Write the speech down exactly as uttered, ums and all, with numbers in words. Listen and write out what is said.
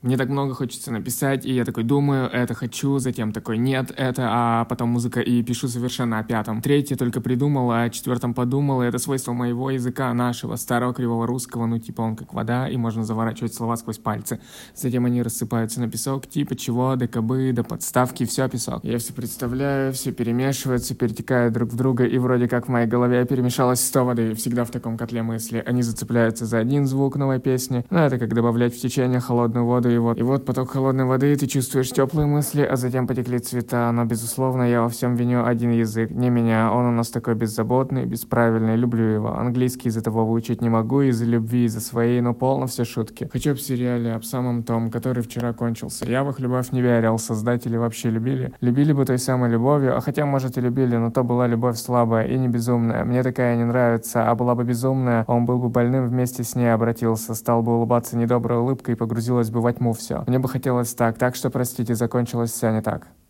Мне так много хочется написать, и я такой думаю, это хочу, затем такой нет, это, а потом музыка, и пишу совершенно о пятом. Третье только придумал, а о четвертом подумал, и это свойство моего языка, нашего, старого кривого русского, ну типа он как вода, и можно заворачивать слова сквозь пальцы. Затем они рассыпаются на песок, типа чего, да кабы, да подставки, все песок. Я все представляю, все перемешивается, перетекают друг в друга, и вроде как в моей голове перемешалось сто воды, всегда в таком котле мысли. Они зацепляются за один звук новой песни, но это как добавлять в течение холодную воду. И вот, и вот поток холодной воды, ты чувствуешь теплые мысли, а затем потекли цвета. Но, безусловно, я во всем виню один язык. Не меня, он у нас такой беззаботный, бесправильный, люблю его. Английский из-за того выучить не могу, из-за любви, из-за своей, но полно все шутки. Хочу об сериале, об самом том, который вчера кончился. Я в их любовь не верил, создатели вообще любили. Любили бы той самой любовью, а хотя, может, и любили, но то была любовь слабая и не безумная. Мне такая не нравится, а была бы безумная, он был бы больным, вместе с ней обратился, стал бы улыбаться недоброй улыбкой и погрузилась бы во тьму все. Мне бы хотелось так, так что, простите, закончилось все не так.